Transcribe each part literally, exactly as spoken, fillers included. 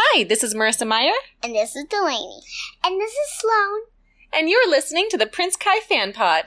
Hi, this is Marissa Meyer. And this is Delaney. And this is Sloan. And you're listening to the Prince Kai Fan Pod.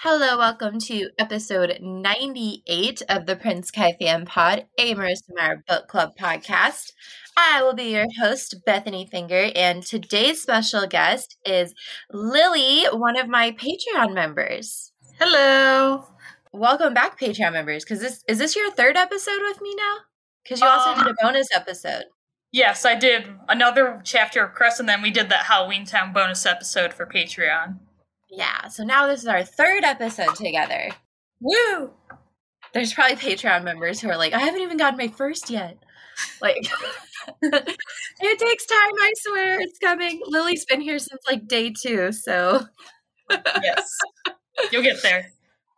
Hello, welcome to episode ninety-eight of the Prince Kai Fan Pod, a Marissa Meyer Book Club podcast. I will be your host, Bethany Finger, and today's special guest is Lily, one of my Patreon members. Hello. Welcome back, Patreon members, because this is this your third episode with me now? Because you also um, did a bonus episode. Yes, I did another chapter of Cress, and then we did that Halloweentown bonus episode for Patreon. Yeah, so now this is our third episode together. Woo! There's probably Patreon members who are like, I haven't even gotten my first yet. Like, it takes time, I swear, it's coming. Lily's been here since like day two, so. Yes, you'll get there.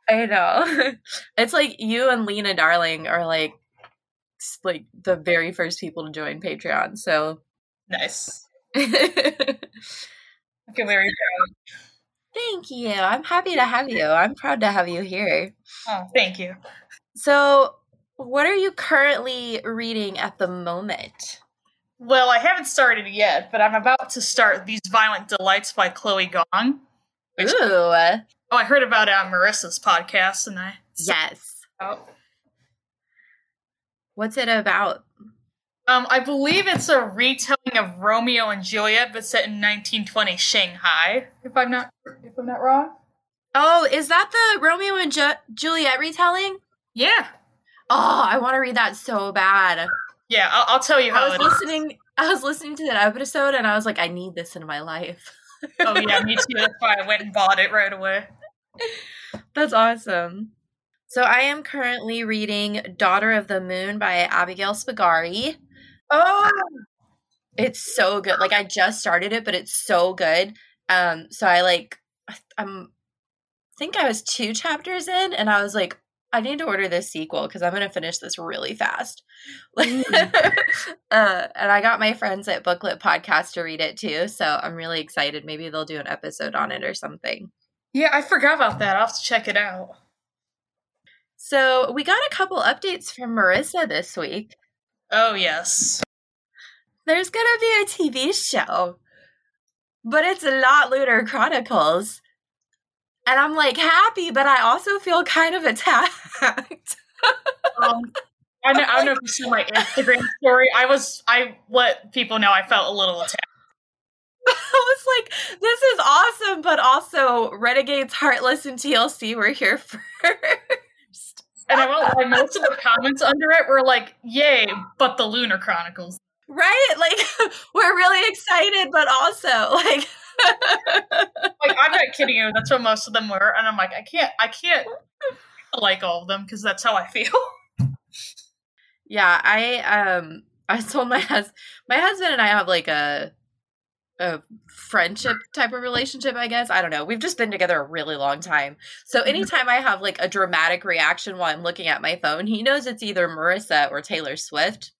I know. It's like you and Lena Darling are like like the very first people to join Patreon. So nice. Okay, very proud. Thank you. I'm happy to have you. I'm proud to have you here. Oh, thank you. So, what are you currently reading at the moment? Well, I haven't started yet, but I'm about to start These Violent Delights by Chloe Gong. Ooh. Oh, I heard about uh, Marissa's podcast, and I... Yes. Out. What's it about? Um, I believe it's a retelling of Romeo and Juliet, but set in nineteen twenty Shanghai, if I'm not if I'm not wrong. Oh, is that the Romeo and Ju- Juliet retelling? Yeah. Oh, I want to read that so bad. Yeah, I'll, I'll tell you how I was it listening, is. I was listening to that episode, and I was like, I need this in my life. Oh, yeah, me too. That's why I went and bought it right away. That's awesome. So I am currently reading Daughter of the Moon by Abigail Spagari. Oh! It's so good. Like, I just started it, but it's so good. Um, so I, like, I'm, I think I was two chapters in, and I was like, I need to order this sequel because I'm going to finish this really fast. Mm. uh, and I got my friends at Booklit Podcast to read it too. So I'm really excited. Maybe they'll do an episode on it or something. Yeah, I forgot about that. I'll have to check it out. So we got a couple updates from Marissa this week. Oh, yes. There's going to be a T V show, but it's not Lunar Chronicles. And I'm, like, happy, but I also feel kind of attacked. um, I, know, I don't know if you saw my Instagram story. I was, I let people know I felt a little attacked. I was like, this is awesome, but also Renegades, Heartless, and T L C were here first. And I won't lie, most of the comments under it were like, yay, but the Lunar Chronicles. Right? Like, we're really excited, but also, like... Like, I'm not kidding you, that's what most of them were, and I'm like, I can't, I can't like all of them, because that's how I feel. Yeah, I, um, I told my husband, my husband and I have, like, a, a friendship type of relationship, I guess, I don't know, we've just been together a really long time, so anytime I have, like, a dramatic reaction while I'm looking at my phone, he knows it's either Marissa or Taylor Swift.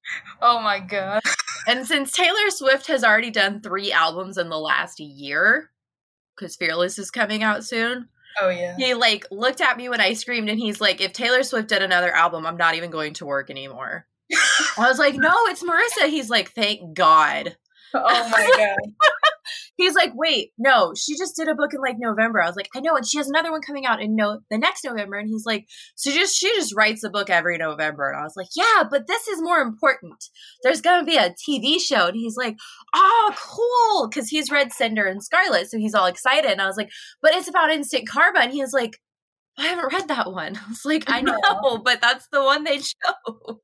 Oh my god. And since Taylor Swift has already done three albums in the last year, because Fearless is coming out soon. Oh, yeah. He, like, looked at me when I screamed, and he's like, if Taylor Swift did another album, I'm not even going to work anymore. I was like, no, it's Marissa. He's like, thank God. Oh, my God. He's like, wait, no, she just did a book in, like, November. I was like, I know, and she has another one coming out in no the next November. And he's like, so just she just writes a book every November. And I was like, yeah, but this is more important. There's going to be a T V show. And he's like, oh, cool, because he's read Cinder and Scarlet, so he's all excited. And I was like, but it's about Instant Karma. And he was like, I haven't read that one. I was like, I know, but that's the one they chose.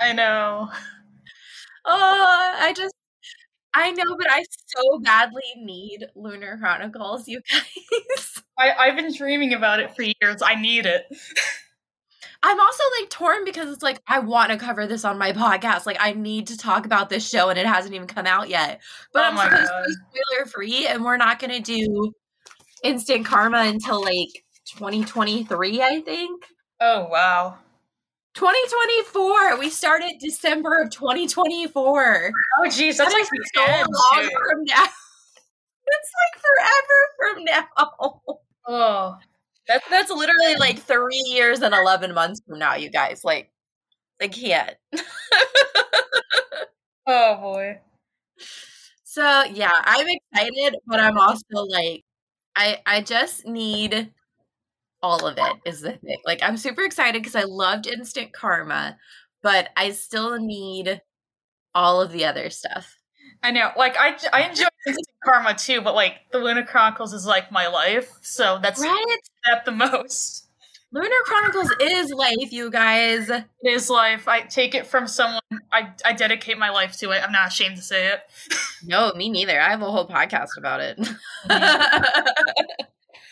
I know. Oh, I just. I know, but I so badly need Lunar Chronicles, you guys. I, I've been dreaming about it for years. I need it. I'm also, like, torn because it's like, I want to cover this on my podcast. Like, I need to talk about this show, and it hasn't even come out yet. But oh I'm supposed God. to be spoiler-free, and we're not going to do Instant Karma until, like, twenty twenty-three, I think. Oh, wow. twenty twenty-four. We started December of twenty twenty-four. Oh, geez. That's, that's like so end, long dude. From now. It's like forever from now. Oh, That's that's literally like three years and eleven months from now, you guys. Like, I can't. Oh boy. So yeah, I'm excited, but I'm also like, I I just need all of it is the thing. Like, I'm super excited because I loved Instant Karma, but I still need all of the other stuff. I know. Like, I, I enjoy Instant Karma too, but like the Lunar Chronicles is like my life, so that's right? That the most. Lunar Chronicles is life, you guys. It is life. I take it from someone. I I dedicate my life to it. I'm not ashamed to say it. No, me neither. I have a whole podcast about it.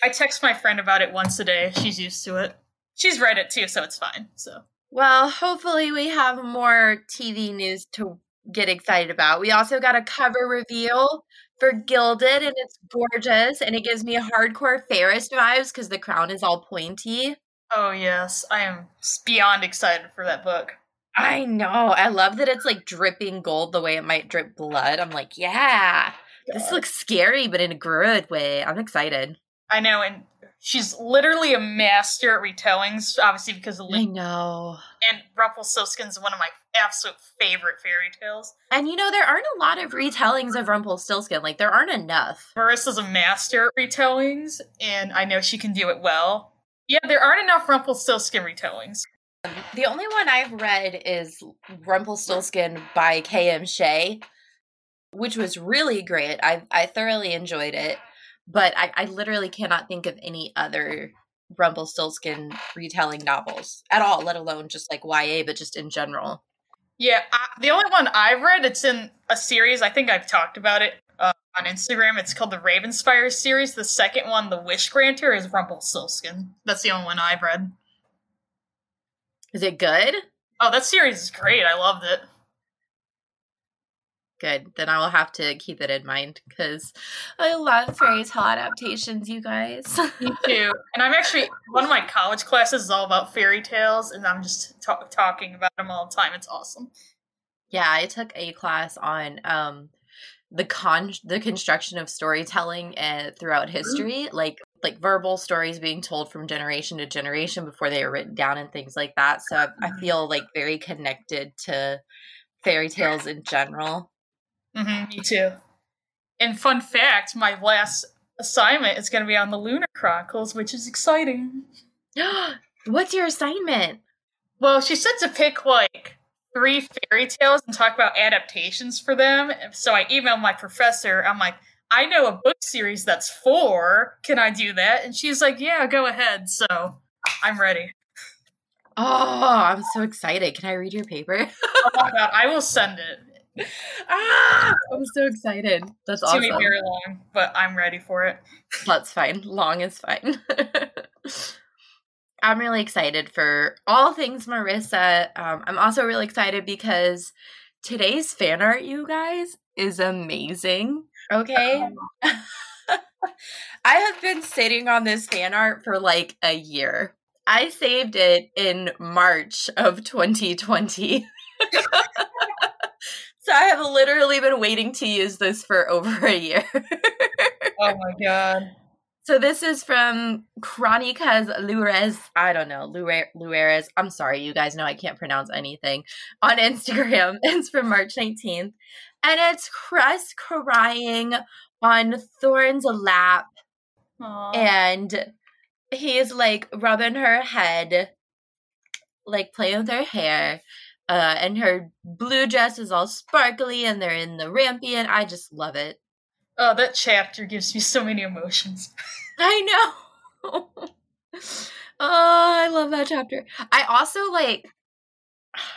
I text my friend about it once a day. She's used to it. She's read it too, so it's fine. So well, hopefully we have more T V news to get excited about. We also got a cover reveal for Gilded, and it's gorgeous, and it gives me hardcore Fairest vibes because the crown is all pointy. Oh yes, I am beyond excited for that book. I know. I love that it's like dripping gold the way it might drip blood. I'm like, yeah, God. This looks scary, but in a good way. I'm excited. I know, and she's literally a master at retellings, obviously because of Lena. I know. And Rumpelstiltskin is one of my absolute favorite fairy tales. And you know, there aren't a lot of retellings of Rumpelstiltskin. Like, there aren't enough. Marissa's a master at retellings, and I know she can do it well. Yeah, there aren't enough Rumpelstiltskin retellings. The only one I've read is Rumpelstiltskin by K M Shea, which was really great. I I thoroughly enjoyed it. But I, I literally cannot think of any other Rumpelstiltskin retelling novels at all, let alone just like Y A, but just in general. Yeah, I, the only one I've read, it's in a series, I think I've talked about it uh, on Instagram. It's called the Ravenspire series. The second one, The Wish Granter, is Rumpelstiltskin. That's the only one I've read. Is it good? Oh, that series is great. I loved it. Good. Then I will have to keep it in mind because I love fairy tale adaptations, you guys. Me too. And I'm actually, one of my college classes is all about fairy tales, and I'm just t- talking about them all the time. It's awesome. Yeah, I took a class on um, the con the construction of storytelling uh, throughout history, mm-hmm. like like verbal stories being told from generation to generation before they are written down and things like that. So I, I feel like very connected to fairy tales in general. Mm-hmm, me too. And fun fact, my last assignment is going to be on the Lunar Chronicles, which is exciting. What's your assignment? Well, she said to pick like three fairy tales and talk about adaptations for them. So I emailed my professor. I'm like, I know a book series that's four. Can I do that? And she's like, yeah, go ahead. So I'm ready. Oh, I'm so excited. Can I read your paper? Oh my God, I will send it. Ah, I'm so excited. That's awesome. It's going to be very long, but I'm ready for it. That's fine. Long is fine. I'm really excited for all things Marissa. Um, I'm also really excited because today's fan art, you guys, is amazing. Okay? Um. I have been sitting on this fan art for like a year. I saved it in March of twenty twenty. So I have literally been waiting to use this for over a year. Oh my God. So this is from Crónicas Luares. I don't know. Luares. I'm sorry. You guys know I can't pronounce anything. On Instagram. It's from March nineteenth. And it's Cress crying on Thorne's lap. Aww. And he is like rubbing her head, like playing with her hair. Uh, and her blue dress is all sparkly, and they're in the rampion. I just love it. Oh, that chapter gives me so many emotions. I know. Oh, I love that chapter. I also, like,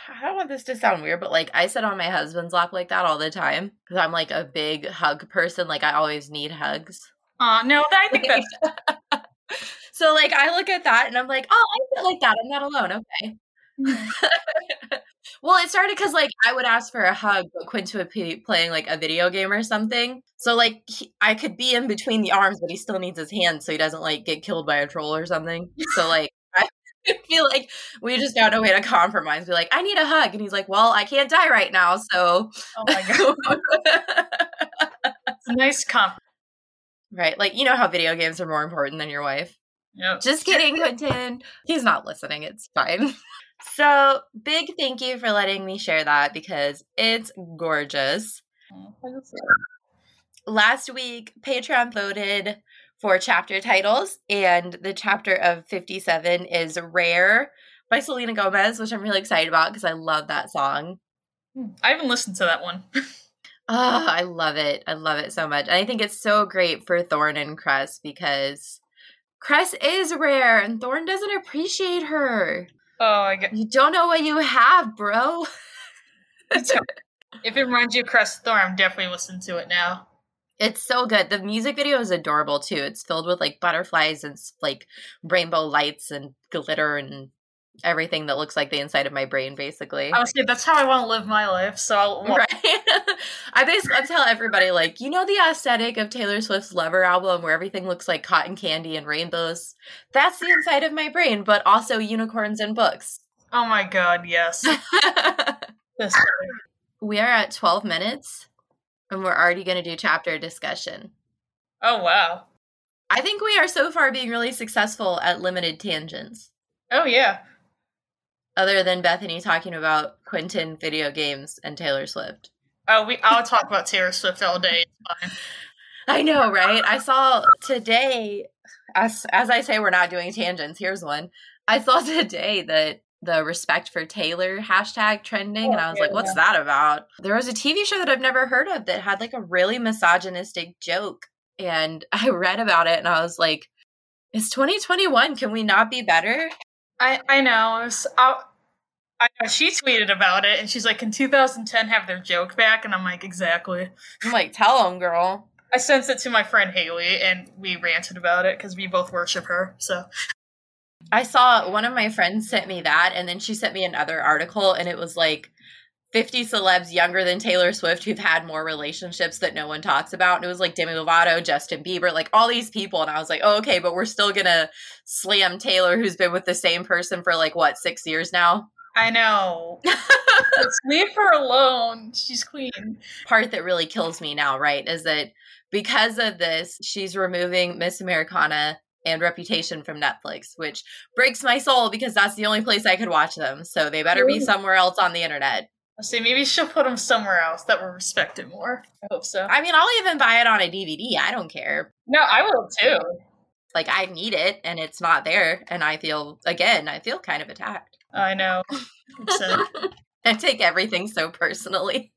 I don't want this to sound weird, but, like, I sit on my husband's lap like that all the time. Because I'm, like, a big hug person. Like, I always need hugs. Aw, uh, no, I think that's... So, like, I look at that, and I'm like, oh, I sit like that. I'm not alone. Okay. Well, it started because like I would ask for a hug, but Quentin would be playing like a video game or something, so like he, I could be in between the arms, but he still needs his hand so he doesn't like get killed by a troll or something. So like I feel like we just found a way to compromise. We're like, I need a hug, and he's like, well, I can't die right now, so oh my God. It's a nice comp, right? Like, you know how video games are more important than your wife. Yep. Just kidding, Quentin. He's not listening. It's fine. So big thank you for letting me share that because it's gorgeous. Last week, Patreon voted for chapter titles, and the chapter of fifty-seven is Rare by Selena Gomez, which I'm really excited about because I love that song. I haven't listened to that one. Oh, I love it. I love it so much. And I think it's so great for Thorne and Cress because Cress is rare and Thorne doesn't appreciate her. Oh, I get you don't know what you have, bro. If it reminds you of Cress Thorne, I'm definitely listening to it now. It's so good. The music video is adorable, too. It's filled with, like, butterflies and, like, rainbow lights and glitter and everything that looks like the inside of my brain, basically. I was like, that's how I want to live my life, so I'll... Right? I basically I tell everybody, like, you know the aesthetic of Taylor Swift's Lover album where everything looks like cotton candy and rainbows? That's the inside of my brain, but also unicorns and books. Oh, my God, yes. We are at twelve minutes. And we're already going to do chapter discussion. Oh, wow. I think we are so far being really successful at limited tangents. Oh, yeah. Other than Bethany talking about Quentin, video games, and Taylor Swift. Oh, we I'll talk about Taylor Swift all day. It's fine. I know, right? I saw today, as, as I say, we're not doing tangents. Here's one. I saw today that the Respect for Taylor hashtag trending, and I was like, what's that about? There was a T V show that I've never heard of that had like a really misogynistic joke, and I read about it, and I was like, it's twenty twenty-one, can we not be better? I, I know. It was, I, I know. She tweeted about it, and she's like, can two thousand ten have their joke back? And I'm like, exactly. I'm like, tell them, girl. I sent it to my friend Haley, and we ranted about it, because we both worship her, so... I saw one of my friends sent me that, and then she sent me another article, and it was like fifty celebs younger than Taylor Swift who've had more relationships that no one talks about. And it was like Demi Lovato, Justin Bieber, like all these people. And I was like, oh, okay, but we're still going to slam Taylor, who's been with the same person for like, what, six years now? I know. Let's leave her alone. She's queen. Part that really kills me now, right, is that because of this, she's removing Miss Americana and Reputation from Netflix, which breaks my soul because that's the only place I could watch them. So they better be somewhere else on the internet. I'll see, maybe she'll put them somewhere else that will respect it more. I hope so. I mean, I'll even buy it on a D V D. I don't care. No, I will too. Like, I need it, and it's not there. And I feel, again, I feel kind of attacked. I know. So. I take everything so personally.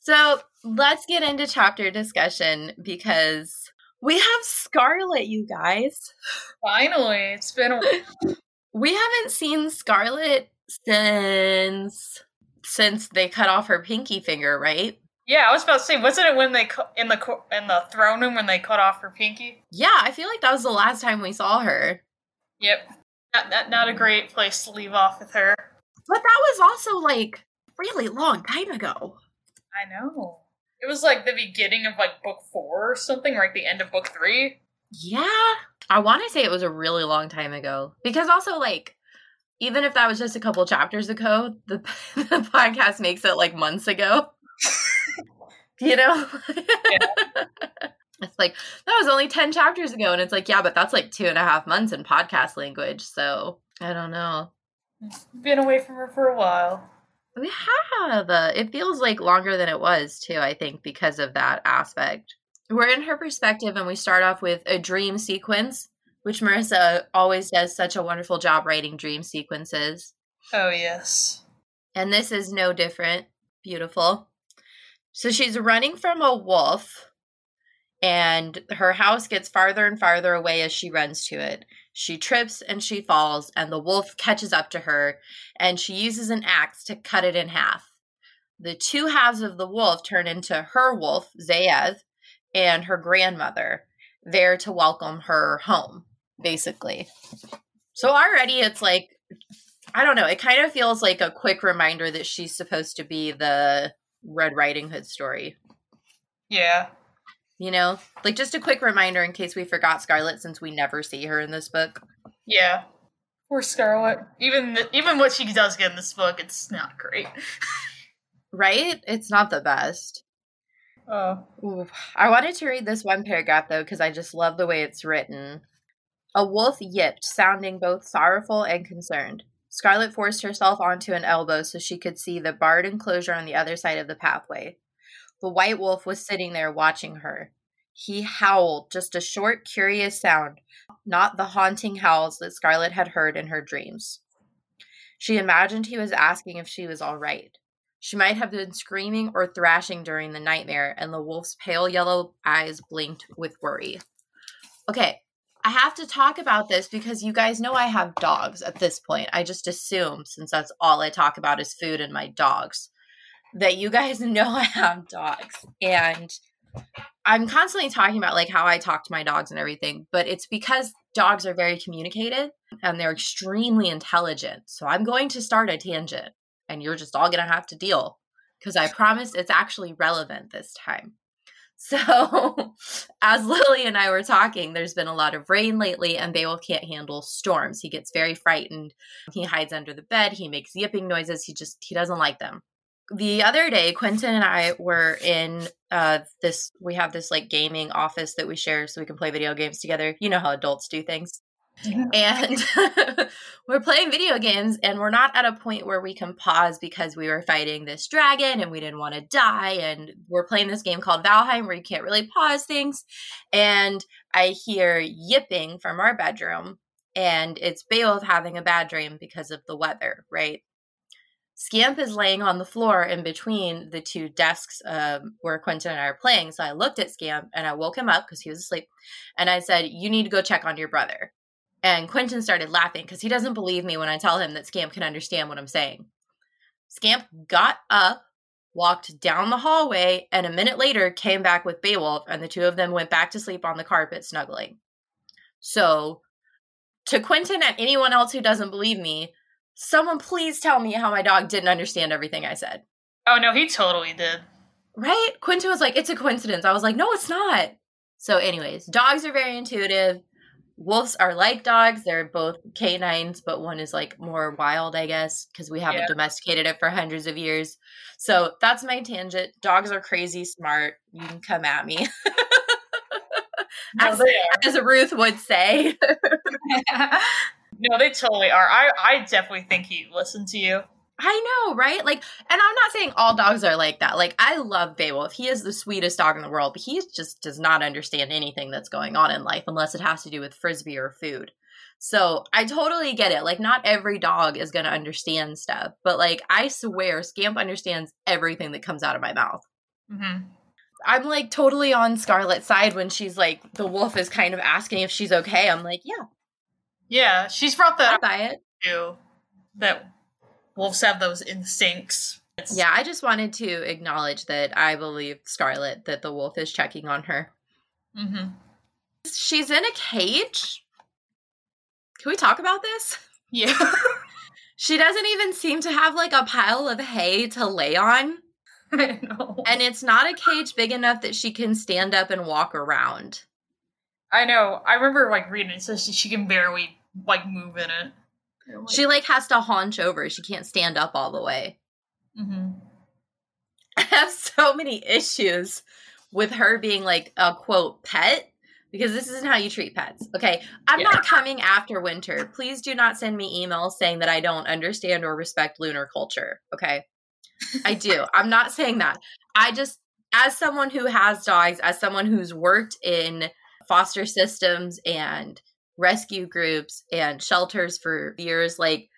So let's get into chapter discussion because... we have Scarlet, you guys. Finally. It's been a while. We haven't seen Scarlet since since they cut off her pinky finger, right? Yeah, I was about to say, wasn't it when they cu- in the cu- in the throne room when they cut off her pinky? Yeah, I feel like that was the last time we saw her. Yep. Not, not, not a great place to leave off with her. But that was also like really long time ago. I know. It was, like, the beginning of, like, book four or something, or, like, the end of book three. Yeah. I want to say it was a really long time ago. Because also, like, even if that was just a couple chapters ago, the, the podcast makes it, like, months ago. You know? Yeah. It's like, that was only ten chapters ago. And it's like, yeah, but that's, like, two and a half months in podcast language. So, I don't know. Been away from her for a while. We have. Uh, it feels like longer than it was, too, I think, because of that aspect. We're in her perspective, and we start off with a dream sequence, which Marissa always does such a wonderful job writing dream sequences. Oh, yes. And this is no different. Beautiful. So she's running from a wolf, and her house gets farther and farther away as she runs to it. She trips and she falls, and the wolf catches up to her, and she uses an axe to cut it in half. The two halves of the wolf turn into her wolf, Zaev, and her grandmother, there to welcome her home, basically. So already it's like, I don't know, it kind of feels like a quick reminder that she's supposed to be the Red Riding Hood story. Yeah. You know, like just a quick reminder in case we forgot Scarlet, since we never see her in this book. Yeah, poor Scarlet. Even the, even what she does get in this book, it's not great. Right? It's not the best. Oh, ooh. I wanted to read this one paragraph, though, because I just love the way it's written. A wolf yipped, sounding both sorrowful and concerned. Scarlet forced herself onto an elbow so she could see the barred enclosure on the other side of the pathway. The white wolf was sitting there watching her. He howled, just a short, curious sound, not the haunting howls that Scarlet had heard in her dreams. She imagined he was asking if she was all right. She might have been screaming or thrashing during the nightmare, and the wolf's pale yellow eyes blinked with worry. Okay, I have to talk about this because you guys know I have dogs at this point. I just assume, since that's all I talk about is food and my dogs, that you guys know I have dogs. And I'm constantly talking about like how I talk to my dogs and everything, but it's because dogs are very communicative and they're extremely intelligent. So I'm going to start a tangent and you're just all going to have to deal because I promise it's actually relevant this time. So as Lily and I were talking, there's been a lot of rain lately and Beowulf can't handle storms. He gets very frightened. He hides under the bed. He makes yipping noises. He just, he doesn't like them. The other day, Quentin and I were in uh, this, we have this like gaming office that we share so we can play video games together. You know how adults do things. Yeah. And we're playing video games and we're not at a point where we can pause because we were fighting this dragon and we didn't want to die. And we're playing this game called Valheim where you can't really pause things. And I hear yipping from our bedroom and it's Beowulf having a bad dream because of the weather, right? Scamp is laying on the floor in between the two desks um, where Quentin and I are playing. So I looked at Scamp and I woke him up because he was asleep. And I said, you need to go check on your brother. And Quentin started laughing because he doesn't believe me when I tell him that Scamp can understand what I'm saying. Scamp got up, walked down the hallway, and a minute later came back with Beowulf. And the two of them went back to sleep on the carpet snuggling. So to Quentin and anyone else who doesn't believe me, someone please tell me how my dog didn't understand everything I said. Oh, no, he totally did. Right? Quentin was like, it's a coincidence. I was like, no, it's not. So anyways, dogs are very intuitive. Wolves are like dogs. They're both canines, but one is like more wild, I guess, because we haven't yeah. domesticated it for hundreds of years. So that's my tangent. Dogs are crazy smart. You can come at me. as, as Ruth would say. No, they totally are. I, I definitely think he listened to you. I know, right? Like, and I'm not saying all dogs are like that. Like, I love Beowulf. He is the sweetest dog in the world, but he just does not understand anything that's going on in life unless it has to do with Frisbee or food. So I totally get it. Like, not every dog is going to understand stuff, but like, I swear Scamp understands everything that comes out of my mouth. Mm-hmm. I'm like totally on Scarlet's side when she's like, the wolf is kind of asking if she's okay. I'm like, yeah. Yeah, she's brought that up by it too, that wolves have those instincts. It's- yeah, I just wanted to acknowledge that I believe Scarlet, that the wolf is checking on her. Mm-hmm. She's in a cage. Can we talk about this? Yeah. She doesn't even seem to have like a pile of hay to lay on. I know. And it's not a cage big enough that she can stand up and walk around. I know. I remember like reading it, so she can barely like move in it. Like, she like has to haunch over. She can't stand up all the way. Mm-hmm. I have so many issues with her being like a quote pet because this isn't how you treat pets. Okay. I'm yeah. not coming after Winter. Please do not send me emails saying that I don't understand or respect lunar culture. Okay. I do. I'm not saying that. I just, as someone who has dogs, as someone who's worked in foster systems and rescue groups and shelters for years, like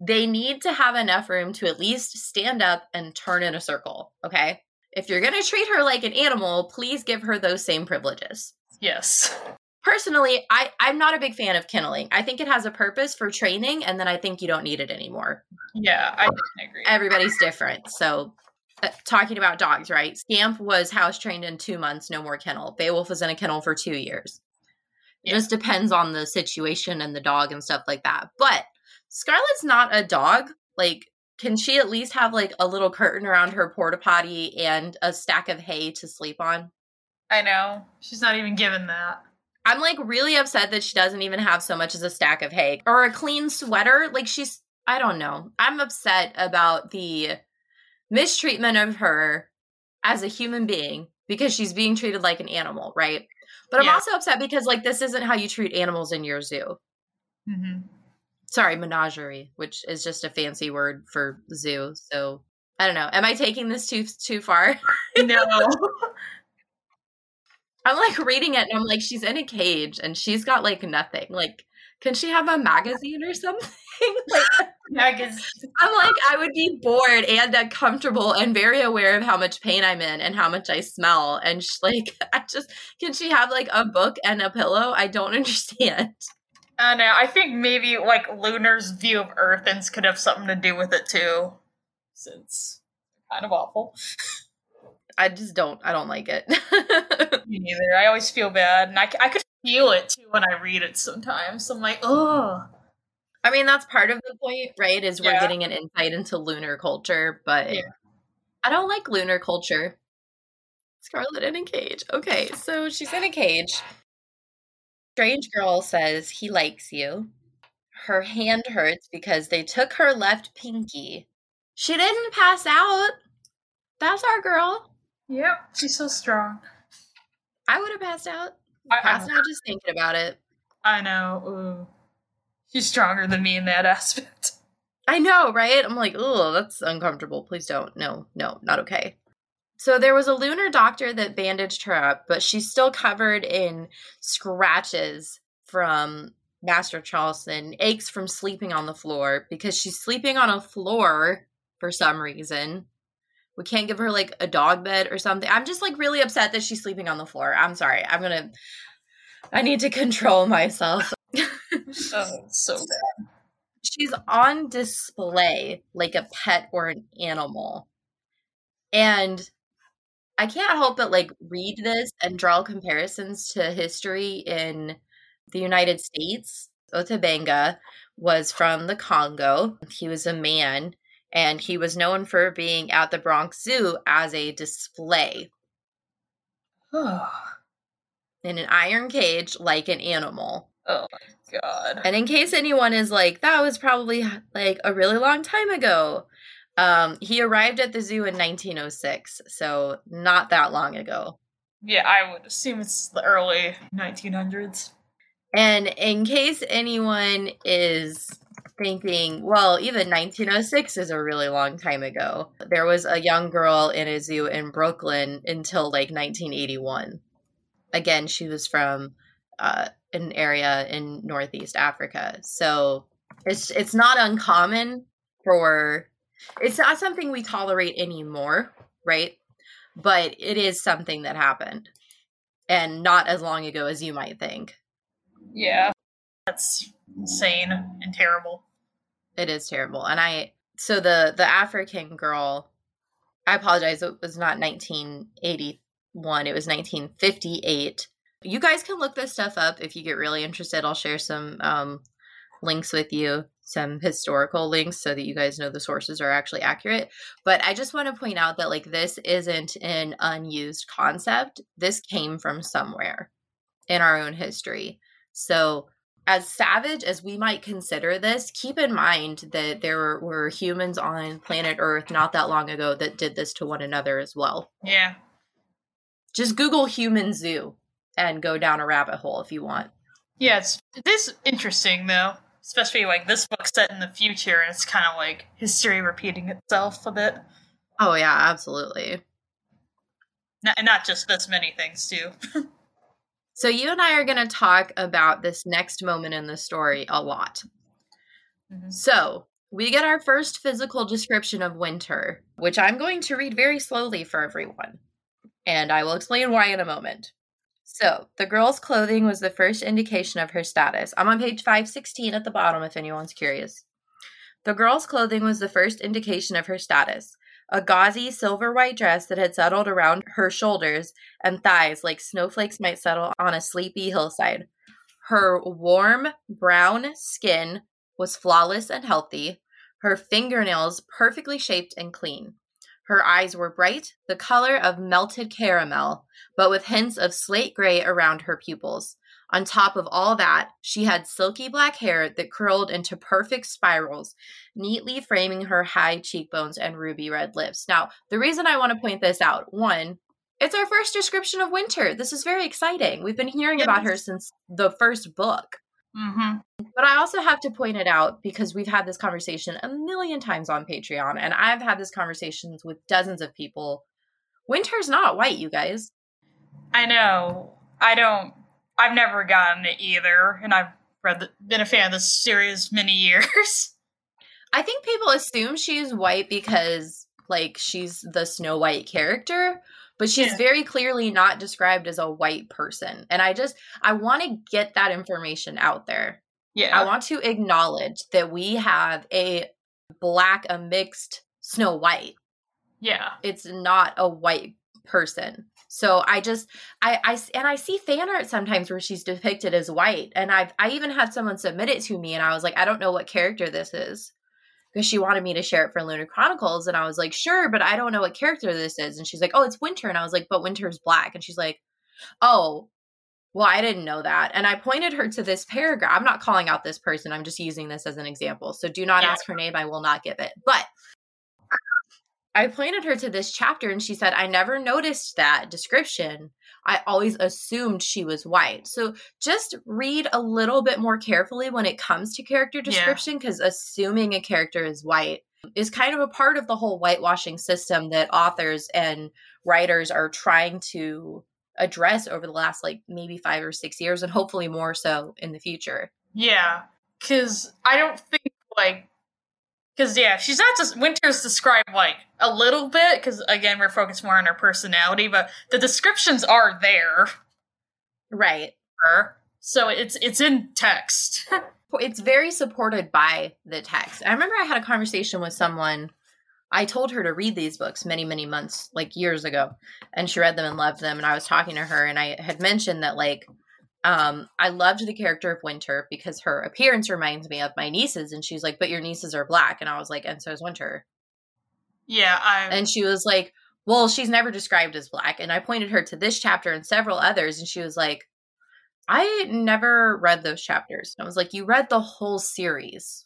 they need to have enough room to at least stand up and turn in a circle. Okay. If you're going to treat her like an animal, please give her those same privileges. Yes. Personally, I, I'm not a big fan of kenneling. I think it has a purpose for training, and then I think you don't need it anymore. Yeah, I agree. Everybody's different. So Uh, talking about dogs, right? Scamp was house trained in two months, no more kennel. Beowulf was in a kennel for two years. It yeah. just depends on the situation and the dog and stuff like that. But Scarlet's not a dog. Like, can she at least have like a little curtain around her porta potty and a stack of hay to sleep on? I know. She's not even given that. I'm like really upset that she doesn't even have so much as a stack of hay or a clean sweater. Like she's, I don't know. I'm upset about the mistreatment of her as a human being because she's being treated like an animal, right? But I'm yeah. also upset because, like, this isn't how you treat animals in your zoo. Mm-hmm. Sorry, menagerie, which is just a fancy word for zoo. So I don't know. Am I taking this too too far? No. I'm like reading it and I'm like, she's in a cage and she's got like nothing. Like, can she have a magazine or something? Like, magazine. I'm like, I would be bored and uncomfortable and very aware of how much pain I'm in and how much I smell. And she, like, I just, can she have like a book and a pillow? I don't understand. I don't know. I think maybe like Lunar's view of Earth and could have something to do with it too, since kind of awful. I just don't, I don't like it. Me neither. I always feel bad. And I, I could feel it too when I read it sometimes. So I'm like, oh. I mean, that's part of the point, right? Is we're yeah. getting an insight into lunar culture, but yeah. I don't like lunar culture. Scarlet in a cage. Okay, so she's in a cage. Strange girl says he likes you. Her hand hurts because they took her left pinky. She didn't pass out. That's our girl. Yep, she's so strong. I would have passed out. I, passed I out just thinking about it. I know. Ooh. She's stronger than me in that aspect. I know, right? I'm like, ooh, that's uncomfortable. Please don't. No, no, not okay. So there was a lunar doctor that bandaged her up, but she's still covered in scratches from Master Charleston, aches from sleeping on the floor, because she's sleeping on a floor for some reason. We can't give her, like, a dog bed or something. I'm just, like, really upset that she's sleeping on the floor. I'm sorry. I'm gonna... I need to control myself. Oh, so bad. She's on display like a pet or an animal. And I can't help but, like, read this and draw comparisons to history in the United States. Otabanga was from the Congo. He was a man. And he was known for being at the Bronx Zoo as a display. In an iron cage like an animal. Oh my god. And in case anyone is like, that was probably like a really long time ago. Um, he arrived at the zoo in nineteen oh six. So not that long ago. Yeah, I would assume it's the early nineteen hundreds. And in case anyone is... thinking, well, even nineteen oh six is a really long time ago. There was a young girl in a zoo in Brooklyn until like nineteen eighty-one. Again, she was from uh, an area in Northeast Africa. So it's it's not uncommon for, it's not something we tolerate anymore, right? But it is something that happened. And not as long ago as you might think. Yeah. That's insane and terrible. It is terrible. And I, so the, the African girl, I apologize, it was not nineteen eighty-one, it was nineteen fifty-eight. You guys can look this stuff up if you get really interested. I'll share some um, links with you, some historical links so that you guys know the sources are actually accurate. But I just want to point out that, like, this isn't an unused concept. This came from somewhere in our own history. So as savage as we might consider this, keep in mind that there were, were humans on planet Earth not that long ago that did this to one another as well. Yeah. Just Google human zoo and go down a rabbit hole if you want. Yeah, it's, it is interesting, though. Especially, like, this book's set in the future, and it's kind of like history repeating itself a bit. Oh, yeah, absolutely. Not, and not just this, many things, too. So you and I are going to talk about this next moment in the story a lot. Mm-hmm. So we get our first physical description of Winter, which I'm going to read very slowly for everyone. And I will explain why in a moment. So the girl's clothing was the first indication of her status. I'm on page five sixteen at the bottom if anyone's curious. The girl's clothing was the first indication of her status. A gauzy silver white dress that had settled around her shoulders and thighs like snowflakes might settle on a sleepy hillside. Her warm brown skin was flawless and healthy, her fingernails perfectly shaped and clean. Her eyes were bright, the color of melted caramel, but with hints of slate gray around her pupils. On top of all that, she had silky black hair that curled into perfect spirals, neatly framing her high cheekbones and ruby red lips. Now, the reason I want to point this out, one, it's our first description of Winter. This is very exciting. We've been hearing yes. about her since the first book. Mm-hmm. But I also have to point it out because we've had this conversation a million times on Patreon, and I've had this conversation with dozens of people. Winter's not white, you guys. I know. I don't... I've never gotten it either, and I've read the, been a fan of this series many years. I think people assume she's white because, like, she's the Snow White character, but she's yeah. very clearly not described as a white person. And I just, I want to get that information out there. Yeah. I want to acknowledge that we have a black, a mixed Snow White. Yeah. It's not a white person. So I just, I, I, and I see fan art sometimes where she's depicted as white. And I've, I even had someone submit it to me and I was like, I don't know what character this is, because she wanted me to share it for Lunar Chronicles. And I was like, sure, but I don't know what character this is. And she's like, oh, it's Winter. And I was like, but Winter's black. And she's like, oh, well, I didn't know that. And I pointed her to this paragraph. I'm not calling out this person. I'm just using this as an example. So do not yeah. ask her name. I will not give it. But I pointed her to this chapter and she said, I never noticed that description. I always assumed she was white. So just read a little bit more carefully when it comes to character description, because yeah. assuming a character is white is kind of a part of the whole whitewashing system that authors and writers are trying to address over the last like maybe five or six years and hopefully more so in the future. Yeah, because I don't think like Because, yeah, she's not just... Winter's described, like, a little bit, because, again, we're focused more on her personality, but the descriptions are there. Right. So it's it's in text. It's very supported by the text. I remember I had a conversation with someone. I told her to read these books many, many months, like, years ago, and she read them and loved them, and I was talking to her, and I had mentioned that, like, Um, I loved the character of Winter because her appearance reminds me of my nieces. And she's like, but your nieces are black. And I was like, and so is Winter. Yeah. I'm... And she was like, well, she's never described as black. And I pointed her to this chapter and several others. And she was like, I never read those chapters. And I was like, you read the whole series.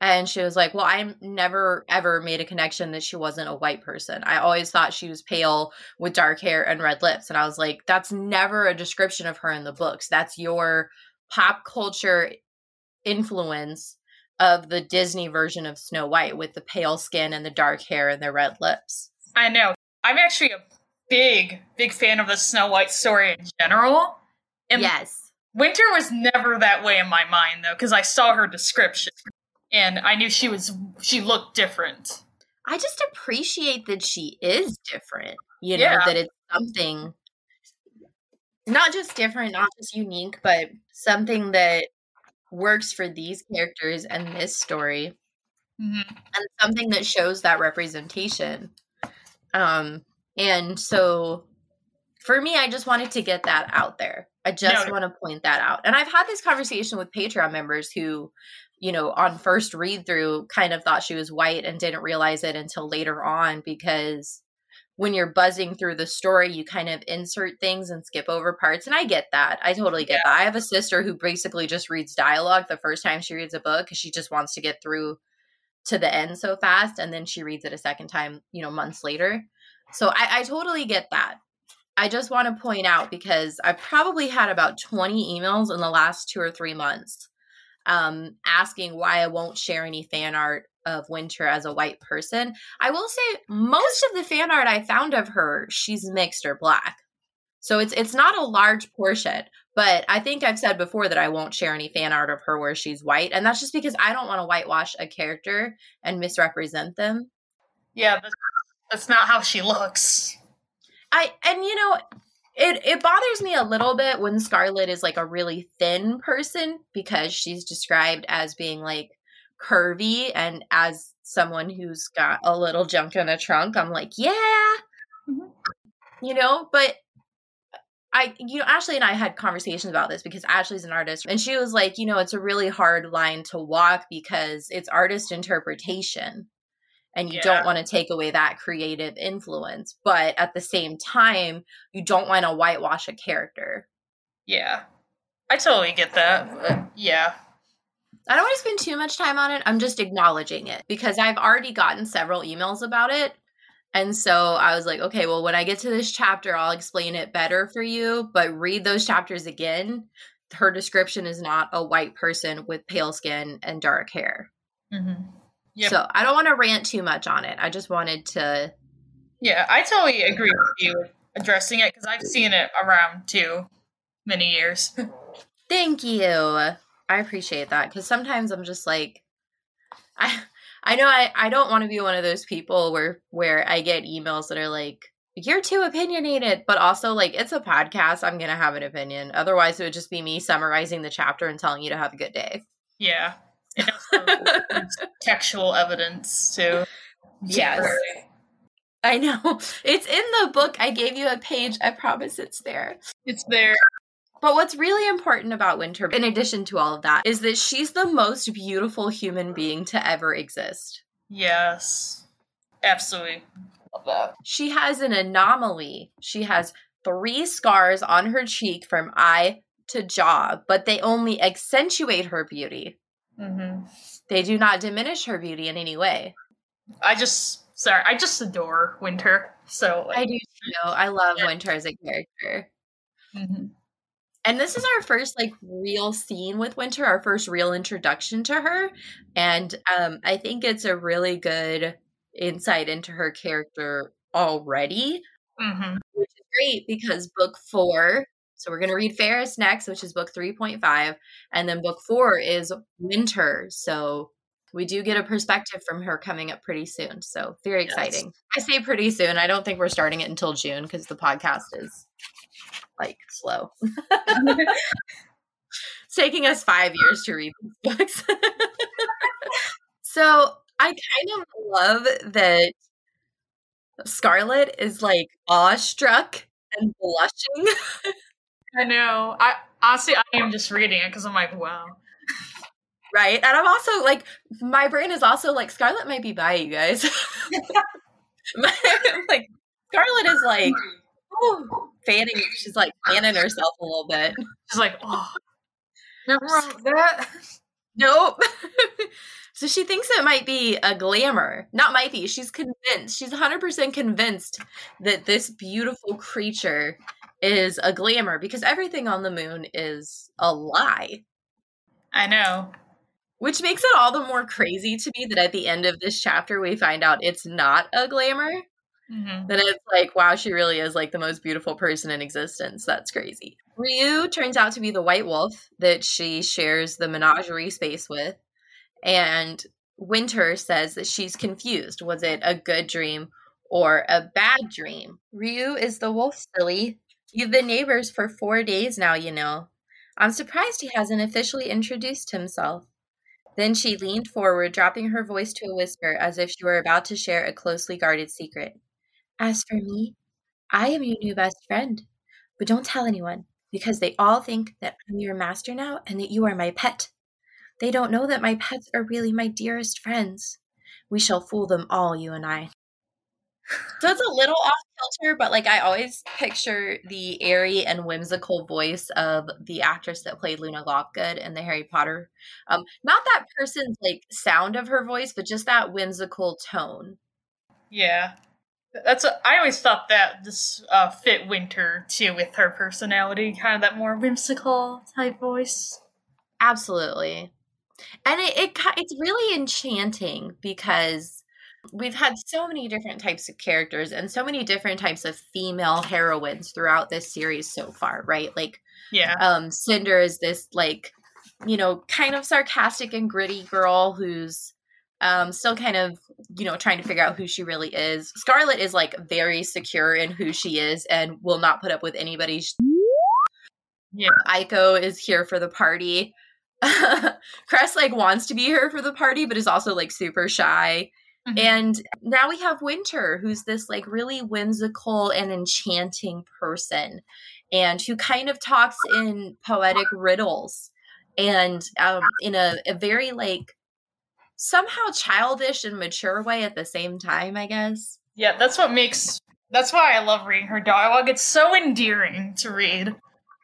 And she was like, well, I never, ever made a connection that she wasn't a white person. I always thought she was pale with dark hair and red lips. And I was like, that's never a description of her in the books. That's your pop culture influence of the Disney version of Snow White with the pale skin and the dark hair and the red lips. I know. I'm actually a big, big fan of the Snow White story in general. And yes. Winter was never that way in my mind, though, because I saw her description. And I knew she was, she looked different. I just appreciate that she is different, you know, yeah. that it's something, not just different, not just unique, but something that works for these characters and this story. Mm-hmm. And something that shows that representation. Um, and so for me, I just wanted to get that out there. I just no. want to point that out. And I've had this conversation with Patreon members who, you know, on first read through kind of thought she was white and didn't realize it until later on, because when you're buzzing through the story, you kind of insert things and skip over parts. And I get that. I totally get yeah. that. I have a sister who basically just reads dialogue the first time she reads a book because she just wants to get through to the end so fast. And then she reads it a second time, you know, months later. So I, I totally get that. I just want to point out, because I probably had about twenty emails in the last two or three months Um, asking why I won't share any fan art of Winter as a white person. I will say most of the fan art I found of her, she's mixed or black. So it's it's not a large portion, but I think I've said before that I won't share any fan art of her where she's white. And that's just because I don't want to whitewash a character and misrepresent them. Yeah, that's, that's not how she looks. I and you know... It it bothers me a little bit when Scarlet is like a really thin person, because she's described as being like curvy, and as someone who's got a little junk in a trunk, I'm like, yeah, mm-hmm. you know, but I, you know, Ashley and I had conversations about this because Ashley's an artist, and she was like, you know, it's a really hard line to walk because it's artist interpretation. And you yeah. don't want to take away that creative influence. But at the same time, you don't want to whitewash a character. Yeah. I totally get that. But yeah. I don't want to spend too much time on it. I'm just acknowledging it because I've already gotten several emails about it. And so I was like, okay, well, when I get to this chapter, I'll explain it better for you. But read those chapters again. Her description is not a white person with pale skin and dark hair. Mm-hmm. Yep. So I don't want to rant too much on it. I just wanted to. Yeah, I totally agree with you addressing it because I've seen it around too many years. Thank you. I appreciate that because sometimes I'm just like, I I know I, I don't want to be one of those people where where I get emails that are like, you're too opinionated, but also like, it's a podcast. I'm going to have an opinion. Otherwise, it would just be me summarizing the chapter and telling you to have a good day. Yeah. And also textual evidence too. Yes. Right. I know. It's in the book. I gave you a page. I promise it's there. It's there. But what's really important about Winter, in addition to all of that, is that she's the most beautiful human being to ever exist. Yes. Absolutely. Love that. She has an anomaly. She has three scars on her cheek from eye to jaw, but they only accentuate her beauty. Mm-hmm. They do not diminish her beauty in any way. I just, sorry, I just adore Winter. So like, I do too. I love yeah. Winter as a character. Mm-hmm. And this is our first, like, real scene with Winter, our first real introduction to her. And um, I think it's a really good insight into her character already, mm-hmm. which is great because book four, so we're going to read Ferris next, which is book three point five, and then book four is Winter. So we do get a perspective from her coming up pretty soon. So very yes. exciting. I say pretty soon. I don't think we're starting it until June because the podcast is... like slow. It's taking us five years to read these books. So I kind of love that Scarlet is like awestruck and blushing. I know. I honestly, I am just reading it because I'm like, wow. Right. And I'm also like, my brain is also like, Scarlet might be bi, you guys. Like, Scarlet is like, oh, fanning. She's like fanning herself a little bit. She's like, oh, never wrong with that. Nope. So she thinks it might be a glamour. Not might be. She's convinced. She's one hundred percent convinced that this beautiful creature is a glamour because everything on the moon is a lie. I know. Which makes it all the more crazy to me that at the end of this chapter, we find out it's not a glamour. Mm-hmm. Then it's like, wow, she really is like the most beautiful person in existence. That's crazy. Ryu turns out to be the white wolf that she shares the menagerie space with. And Winter says that she's confused. Was it a good dream or a bad dream? Ryu is the wolf, silly. You've been neighbors for four days now, you know. I'm surprised he hasn't officially introduced himself. Then she leaned forward, dropping her voice to a whisper as if she were about to share a closely guarded secret. As for me, I am your new best friend, but don't tell anyone, because they all think that I'm your master now and that you are my pet. They don't know that my pets are really my dearest friends. We shall fool them all, you and I. So it's a little off-kilter, but like I always picture the airy and whimsical voice of the actress that played Luna Lovegood in the Harry Potter. Um, not that person's like sound of her voice, but just that whimsical tone. Yeah. That's a, I always thought that this uh, fit Winter, too, with her personality, kind of that more whimsical type voice. Absolutely. And it, it it's really enchanting because we've had so many different types of characters and so many different types of female heroines throughout this series so far, right? Like, yeah. um, Cinder is this, like, you know, kind of sarcastic and gritty girl who's Um, still kind of, you know, trying to figure out who she really is. Scarlet is, like, very secure in who she is and will not put up with anybody's Yeah. Aiko is here for the party. Cress, like, wants to be here for the party, but is also, like, super shy. Mm-hmm. And now we have Winter, who's this, like, really whimsical and enchanting person and who kind of talks in poetic riddles and um, in a, a very, like, somehow childish and mature way at the same time, I guess. Yeah, that's what makes, that's why I love reading her dialogue. It's so endearing to read.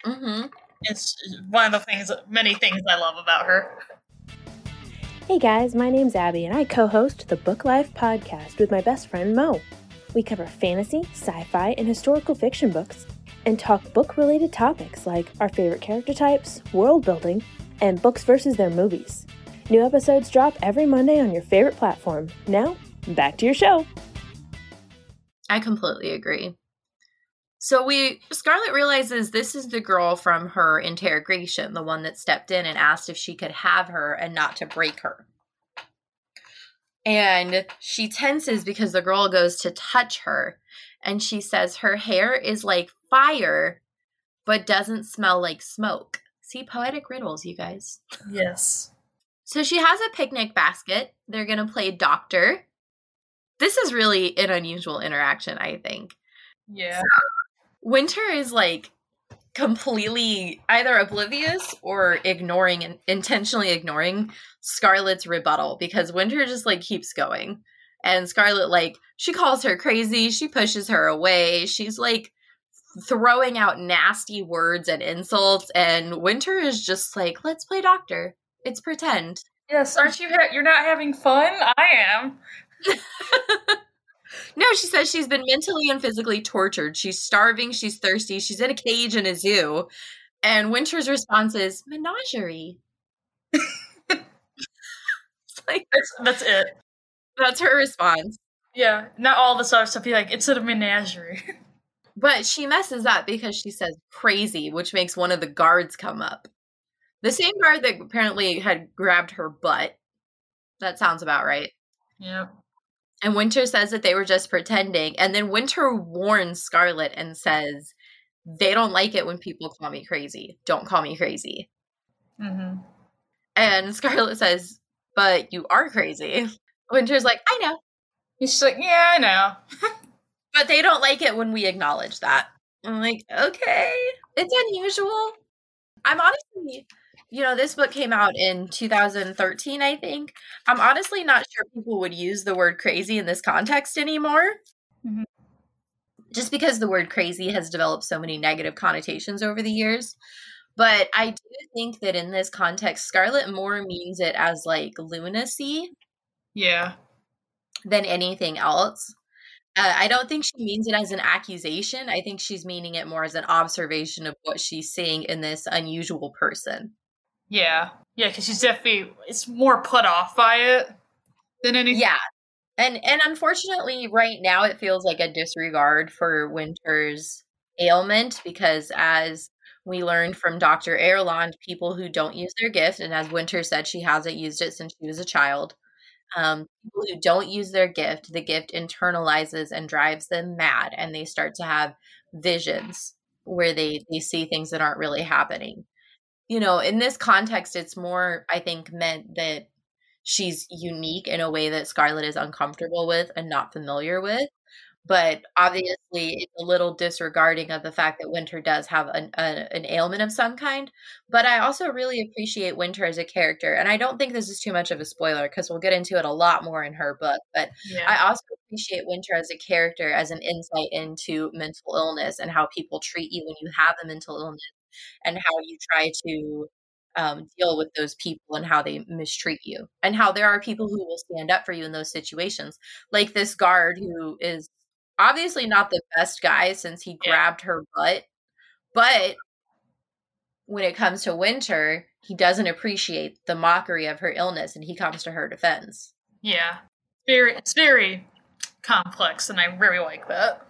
Mm-hmm. It's one of the things, many things I love about her. Hey guys, my name's Abby, and I co-host the Book Life Podcast with my best friend, Mo. We cover fantasy, sci-fi, and historical fiction books, and talk book-related topics like our favorite character types, world building, and books versus their movies. New episodes drop every Monday on your favorite platform. Now, back to your show. I completely agree. So we Scarlet realizes this is the girl from her interrogation, the one that stepped in and asked if she could have her and not to break her. And she tenses because the girl goes to touch her. And she says her hair is like fire, but doesn't smell like smoke. See, poetic riddles, you guys. Yes. So she has a picnic basket. They're going to play doctor. This is really an unusual interaction, I think. Yeah. So, Winter is like completely either oblivious or ignoring and intentionally ignoring Scarlet's rebuttal because Winter just like keeps going. And Scarlet, like, she calls her crazy. She pushes her away. She's like throwing out nasty words and insults. And Winter is just like, let's play doctor. It's pretend. Yes. Aren't you, ha- you're not having fun? I am. No, she says she's been mentally and physically tortured. She's starving, she's thirsty, she's in a cage in a zoo. And Winter's response is, menagerie. It's like, that's, that's it. That's her response. Yeah, not all the stuff, so be like, it's a menagerie. But she messes up because she says crazy, which makes one of the guards come up. The same guard that apparently had grabbed her butt. That sounds about right. Yep. And Winter says that they were just pretending. And then Winter warns Scarlet and says, they don't like it when people call me crazy. Don't call me crazy. Mm-hmm. And Scarlet says, but you are crazy. Winter's like, I know. And she's like, yeah, I know. But they don't like it when we acknowledge that. I'm like, okay. It's unusual. I'm honestly... You know, this book came out in two thousand thirteen, I think. I'm honestly not sure people would use the word crazy in this context anymore. Mm-hmm. Just because the word crazy has developed so many negative connotations over the years. But I do think that in this context, Scarlet more means it as like lunacy. Yeah. Than anything else. Uh, I don't think she means it as an accusation. I think she's meaning it more as an observation of what she's seeing in this unusual person. Yeah, yeah, because she's definitely, it's more put off by it than anything. Yeah, and and unfortunately right now it feels like a disregard for Winter's ailment because as we learned from Doctor Erland, people who don't use their gift, and as Winter said, she hasn't used it since she was a child, um, people who don't use their gift, the gift internalizes and drives them mad, and they start to have visions where they, they see things that aren't really happening. You know, in this context, it's more, I think, meant that she's unique in a way that Scarlet is uncomfortable with and not familiar with. But obviously, it's a little disregarding of the fact that Winter does have an, a, an ailment of some kind. But I also really appreciate Winter as a character. And I don't think this is too much of a spoiler because we'll get into it a lot more in her book. But yeah. I also appreciate Winter as a character as an insight into mental illness and how people treat you when you have a mental illness. And how you try to um, deal with those people and how they mistreat you. And how there are people who will stand up for you in those situations. Like this guard who is obviously not the best guy since he grabbed her butt. But when it comes to Winter, he doesn't appreciate the mockery of her illness and he comes to her defense. Yeah. Very, it's very complex and I really like that.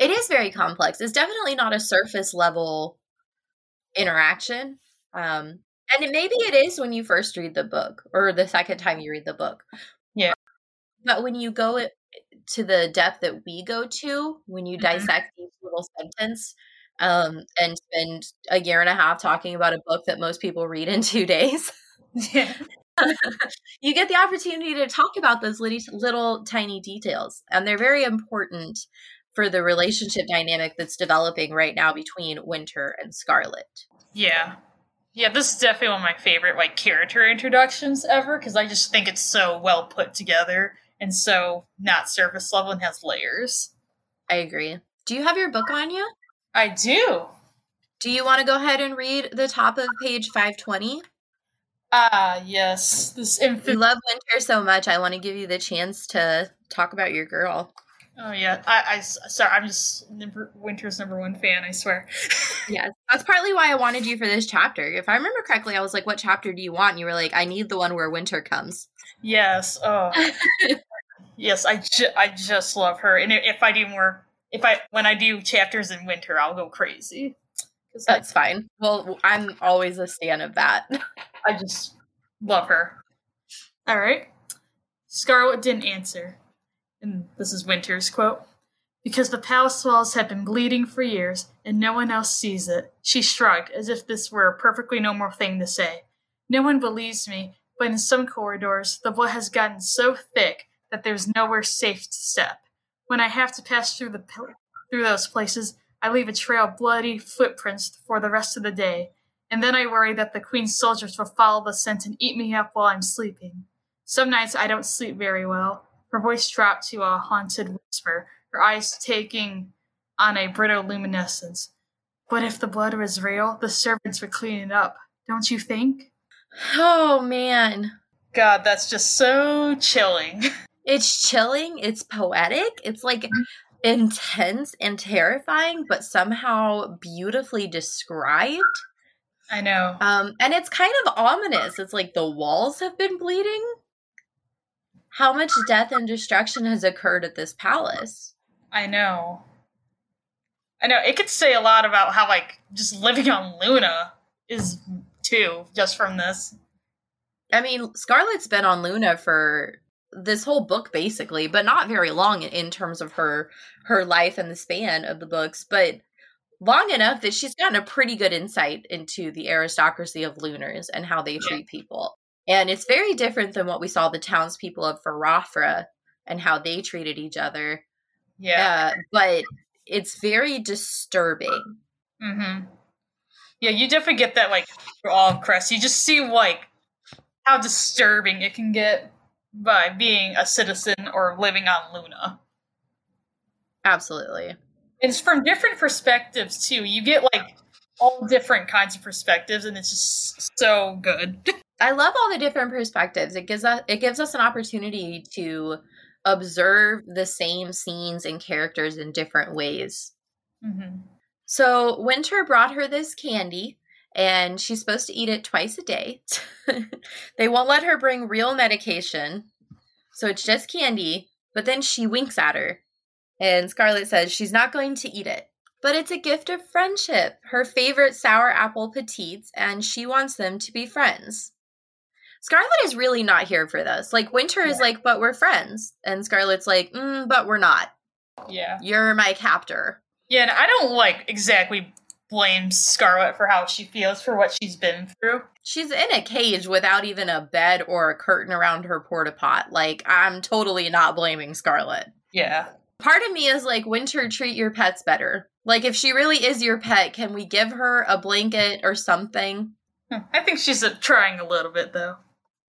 It is very complex. It's definitely not a surface level interaction. Um, and it, maybe it is when you first read the book or the second time you read the book. Yeah. But when you go it, to the depth that we go to, when you mm-hmm. dissect each little sentence um, and spend a year and a half talking about a book that most people read in two days, yeah. You get the opportunity to talk about those little, little tiny details. And they're very important for the relationship dynamic that's developing right now between Winter and Scarlet. Yeah. Yeah, this is definitely one of my favorite, like, character introductions ever, because I just think it's so well put together and so not surface level and has layers. I agree. Do you have your book on you? I do. Do you want to go ahead and read the top of page five twenty? Ah, yes. This inf- you love Winter so much. I want to give you the chance to talk about your girl. Oh, yeah. I, I sorry. I'm just Winter's number one fan, I swear. Yes. That's partly why I wanted you for this chapter. If I remember correctly, I was like, what chapter do you want? And you were like, I need the one where Winter comes. Yes. Oh, yes. I, ju- I just love her. And if I do more, if I, when I do chapters in Winter, I'll go crazy. That's like, fine. Well, I'm always a stan of that. I just love her. All right. Scarlet didn't answer. And this is Winter's quote. Because the palace walls had been bleeding for years, and no one else sees it. She shrugged, as if this were a perfectly normal thing to say. No one believes me, but in some corridors, the blood has gotten so thick that there's nowhere safe to step. When I have to pass through the through those places, I leave a trail of bloody footprints for the rest of the day, and then I worry that the Queen's soldiers will follow the scent and eat me up while I'm sleeping. Some nights I don't sleep very well. Her voice dropped to a haunted whisper, her eyes taking on a brittle luminescence. But if the blood was real, the servants would clean it up, don't you think? Oh, man. God, that's just so chilling. It's chilling, it's poetic, it's like... intense and terrifying, but somehow beautifully described. I know. Um, and it's kind of ominous. It's like the walls have been bleeding. How much death and destruction has occurred at this palace? I know. I know. It could say a lot about how, like, just living on Luna is, too, just from this. I mean, Scarlet's been on Luna for... this whole book basically, but not very long in terms of her her life and the span of the books, but long enough that she's gotten a pretty good insight into the aristocracy of Lunars and how they yeah. treat people. And it's very different than what we saw the townspeople of Farafra and how they treated each other. Yeah. Uh, but it's very disturbing. Mm-hmm. Yeah, you definitely get that, like, through all of Cress. You just see, like, how disturbing it can get by being a citizen or living on Luna. Absolutely. It's from different perspectives, too. You get, like, all different kinds of perspectives, and it's just so good. I love all the different perspectives. It gives us, it gives us an opportunity to observe the same scenes and characters in different ways. Mm-hmm. So Winter brought her this candy, and she's supposed to eat it twice a day. They won't let her bring real medication, so it's just candy. But then she winks at her, and Scarlet says she's not going to eat it. But it's a gift of friendship, her favorite sour apple petites, and she wants them to be friends. Scarlet is really not here for this. Like, Winter yeah. is like, but we're friends. And Scarlet's like, mm, but we're not. Yeah. You're my captor. Yeah, and I don't, like, exactly... blames Scarlet for how she feels, for what she's been through. She's in a cage without even a bed or a curtain around her porta pot. Like, I'm totally not blaming Scarlet. Yeah. Part of me is like, Winter, treat your pets better. Like, if she really is your pet, can we give her a blanket or something? I think she's a- trying a little bit, though.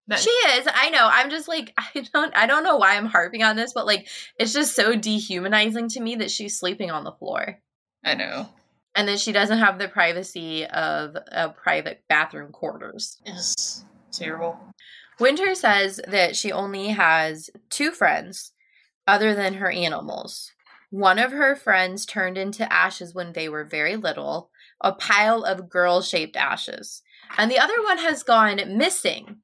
That- she is. I know. I'm just like, I don't, I don't know why I'm harping on this, but, like, it's just so dehumanizing to me that she's sleeping on the floor. I know. And then she doesn't have the privacy of a private bathroom quarters. It's terrible. Winter says that she only has two friends other than her animals. One of her friends turned into ashes when they were very little, a pile of girl-shaped ashes. And the other one has gone missing.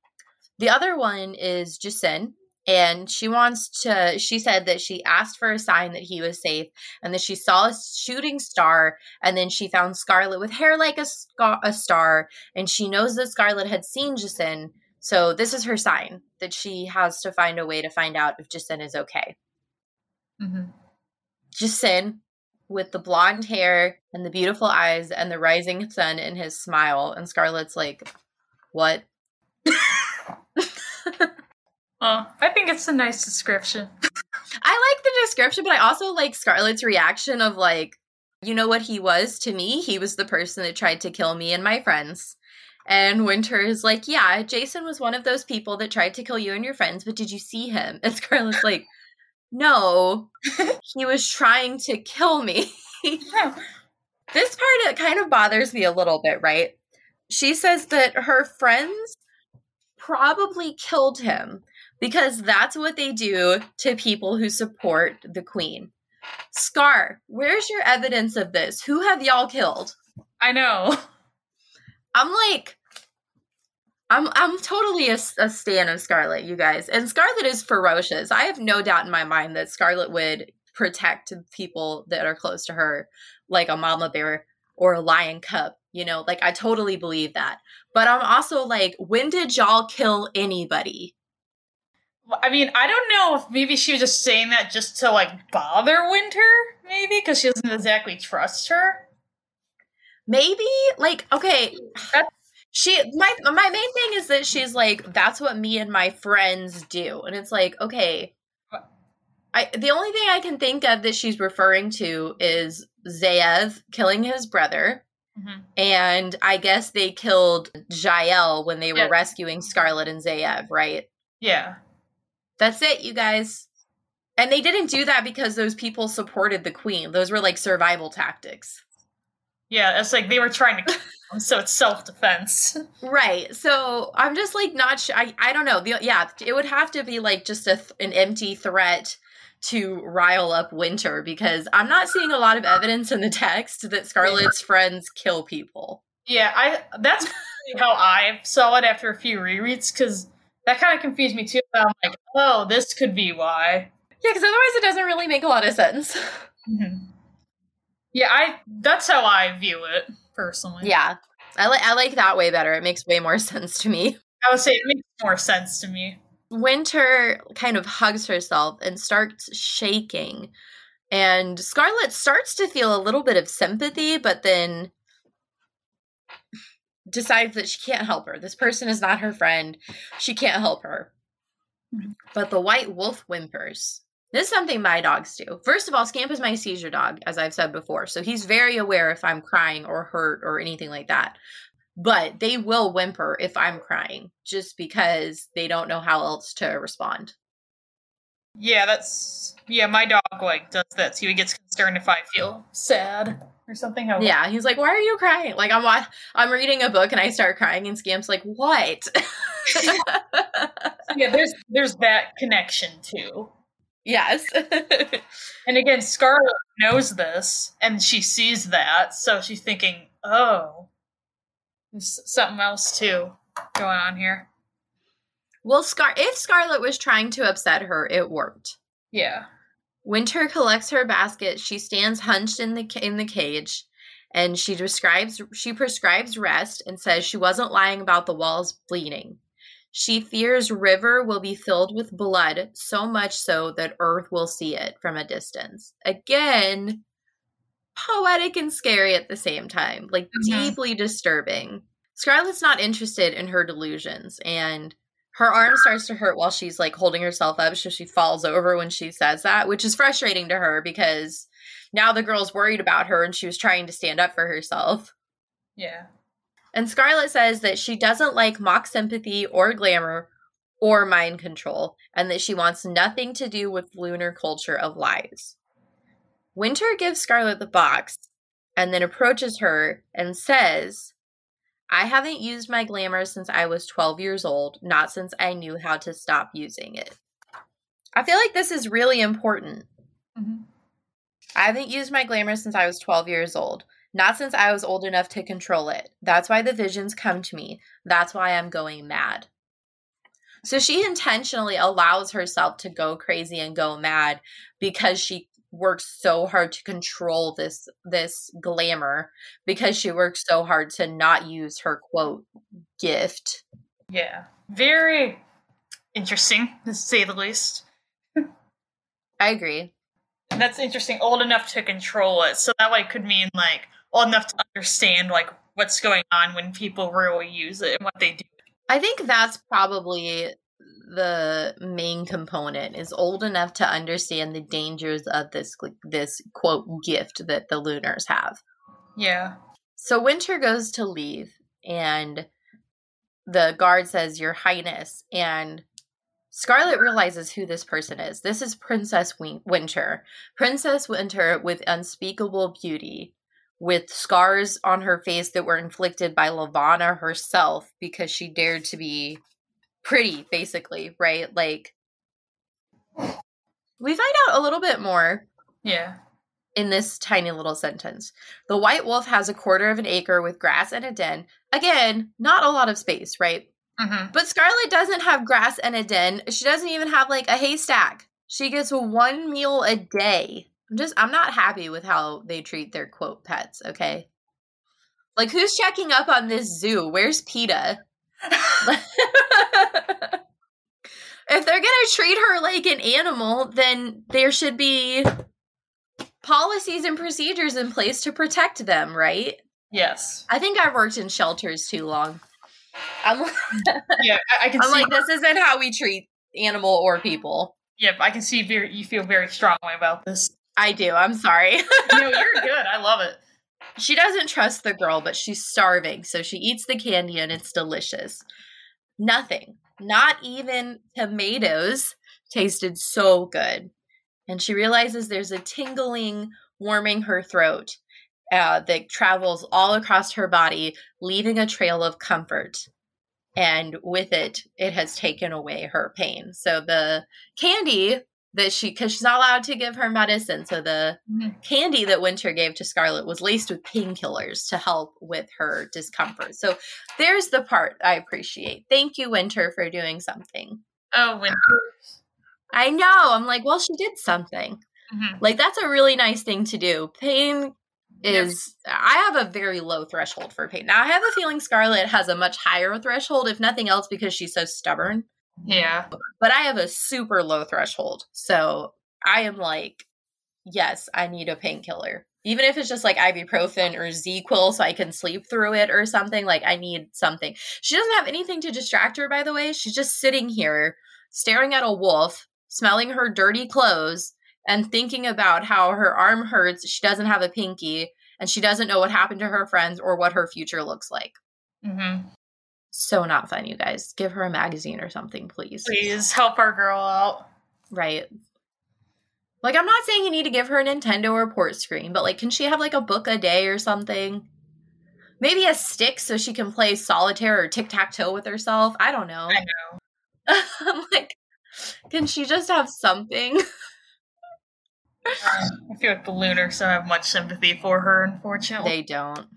The other one is Jacin. And she wants to, she said that she asked for a sign that he was safe and that she saw a shooting star. And then she found Scarlet with hair like a, sc- a star. And she knows that Scarlet had seen Jacin. So this is her sign that she has to find a way to find out if Jacin is okay. Mm-hmm. Jacin, with the blonde hair and the beautiful eyes and the rising sun in his smile. And Scarlet's like, what? Oh, I think it's a nice description. I like the description, but I also like Scarlet's reaction of, like, you know what he was to me? He was the person that tried to kill me and my friends. And Winter is like, yeah, Jacin was one of those people that tried to kill you and your friends, but did you see him? And Scarlet's like, no, he was trying to kill me. Yeah. This part, it kind of bothers me a little bit, right? She says that her friends probably killed him because that's what they do to people who support the queen. Scar, where's your evidence of this? Who have y'all killed? I know. I'm like, I'm I'm totally a, a stan of Scarlet, you guys. And Scarlet is ferocious. I have no doubt in my mind that Scarlet would protect people that are close to her, like a mama bear or a lion cub. You know, like, I totally believe that. But I'm also like, when did y'all kill anybody? I mean, I don't know if maybe she was just saying that just to, like, bother Winter, maybe? Because she doesn't exactly trust her? Maybe? Like, okay. That's- she my my main thing is that she's like, that's what me and my friends do. And it's like, okay. I the only thing I can think of that she's referring to is Zaev killing his brother. Mm-hmm. And I guess they killed Jael when they were yeah. rescuing Scarlet and Zaev, right? Yeah. That's it, you guys. And they didn't do that because those people supported the queen. Those were like survival tactics. Yeah, it's like they were trying to kill them, so it's self-defense. Right. So I'm just like not sure. I, I don't know. The, yeah, it would have to be like just a th- an empty threat to rile up Winter, because I'm not seeing a lot of evidence in the text that Scarlet's friends kill people. Yeah, I that's how I saw it after a few rereads, because that kind of confused me too. I'm like, oh, this could be why. Yeah, because otherwise it doesn't really make a lot of sense. Mm-hmm. Yeah, I that's how I view it, personally. Yeah, I, li- I like that way better. It makes way more sense to me. I would say it makes more sense to me. Winter kind of hugs herself and starts shaking, and Scarlet starts to feel a little bit of sympathy, but then decides that she can't help her. This person is not her friend. She can't help her. But the white wolf whimpers. This is something my dogs do. First of all, Scamp is my seizure dog, as I've said before, so he's very aware if I'm crying or hurt or anything like that. But they will whimper if I'm crying, just because they don't know how else to respond. Yeah, that's... Yeah, my dog, like, does that too. He gets concerned if I feel sad or something. How yeah, he's like, why are you crying? Like, I'm I'm reading a book and I start crying and Scamp's like, what? Yeah, there's there's that connection, too. Yes. And again, Scarlet knows this, and she sees that, so she's thinking, oh... something else too going on here. Well, Scar- if Scarlet was trying to upset her, it worked. Yeah. Winter collects her basket. She stands hunched in the in the cage, and she describes she prescribes rest and says she wasn't lying about the walls bleeding. She fears river will be filled with blood, so much so that Earth will see it from a distance. Again. Poetic and scary at the same time, like mm-hmm. deeply disturbing. Scarlet's not interested in her delusions, and her arm starts to hurt while she's like holding herself up, so she falls over when she says that, which is frustrating to her because now the girl's worried about her and she was trying to stand up for herself. Yeah. And Scarlet says that she doesn't like mock sympathy or glamour or mind control, and that she wants nothing to do with lunar culture of lies. Winter gives Scarlet the box and then approaches her and says, I haven't used my glamour since I was twelve years old, not since I knew how to stop using it. I feel like this is really important. Mm-hmm. I haven't used my glamour since I was twelve years old, not since I was old enough to control it. That's why the visions come to me. That's why I'm going mad. So she intentionally allows herself to go crazy and go mad because she works so hard to control this this glamour, because she works so hard to not use her quote gift. Yeah, very interesting to say the least. I agree. That's interesting. Old enough to control it, so that like could mean like old enough to understand like what's going on when people really use it and what they do. I think that's probably the main component, is old enough to understand the dangers of this this quote gift that the Lunars have. Yeah. So Winter goes to leave, and the guard says, Your Highness, and Scarlet realizes who this person is. This is Princess Winter. Princess Winter with unspeakable beauty, with scars on her face that were inflicted by Lavanna herself because she dared to be pretty, basically, right? Like, we find out a little bit more. Yeah. In this tiny little sentence. The white wolf has a quarter of an acre with grass and a den. Again, not a lot of space, right? Mm-hmm. But Scarlet doesn't have grass and a den. She doesn't even have, like, a haystack. She gets one meal a day. I'm just, I'm not happy with how they treat their, quote, pets, okay? Like, who's checking up on this zoo? Where's PETA? If they're going to treat her like an animal, then there should be policies and procedures in place to protect them, right? Yes. I think I've worked in shelters too long. I'm like, yeah, I can I'm see like this isn't how we treat animal or people. Yep, I can see very, you feel very strongly about this. I do. I'm sorry. No, you're good. I love it. She doesn't trust the girl, but she's starving, so she eats the candy and it's delicious. Nothing, not even tomatoes, tasted so good. And she realizes there's a tingling warming her throat uh, that travels all across her body, leaving a trail of comfort. And with it, it has taken away her pain. So the candy that she, because she's not allowed to give her medicine, so the mm-hmm. candy that Winter gave to Scarlet was laced with painkillers to help with her discomfort. So there's the part I appreciate. Thank you, Winter, for doing something. Oh, Winter. I know. I'm like, well, she did something. Mm-hmm. Like, that's a really nice thing to do. Pain is, yep. I have a very low threshold for pain. Now, I have a feeling Scarlet has a much higher threshold, if nothing else, because she's so stubborn. Yeah. But I have a super low threshold. So I am like, yes, I need a painkiller. Even if it's just like ibuprofen or Z-Quil so I can sleep through it or something. Like, I need something. She doesn't have anything to distract her, by the way. She's just sitting here staring at a wolf, smelling her dirty clothes and thinking about how her arm hurts. She doesn't have a pinky and she doesn't know what happened to her friends or what her future looks like. Mm-hmm. So not fun, you guys. Give her a magazine or something, please. Please help our girl out. Right. Like, I'm not saying you need to give her a Nintendo or port screen, but like, can she have like a book a day or something? Maybe a stick so she can play solitaire or tic-tac-toe with herself. I don't know. I know. I'm like, can she just have something? uh, I feel like the Lunars don't have much sympathy for her, unfortunately. They don't.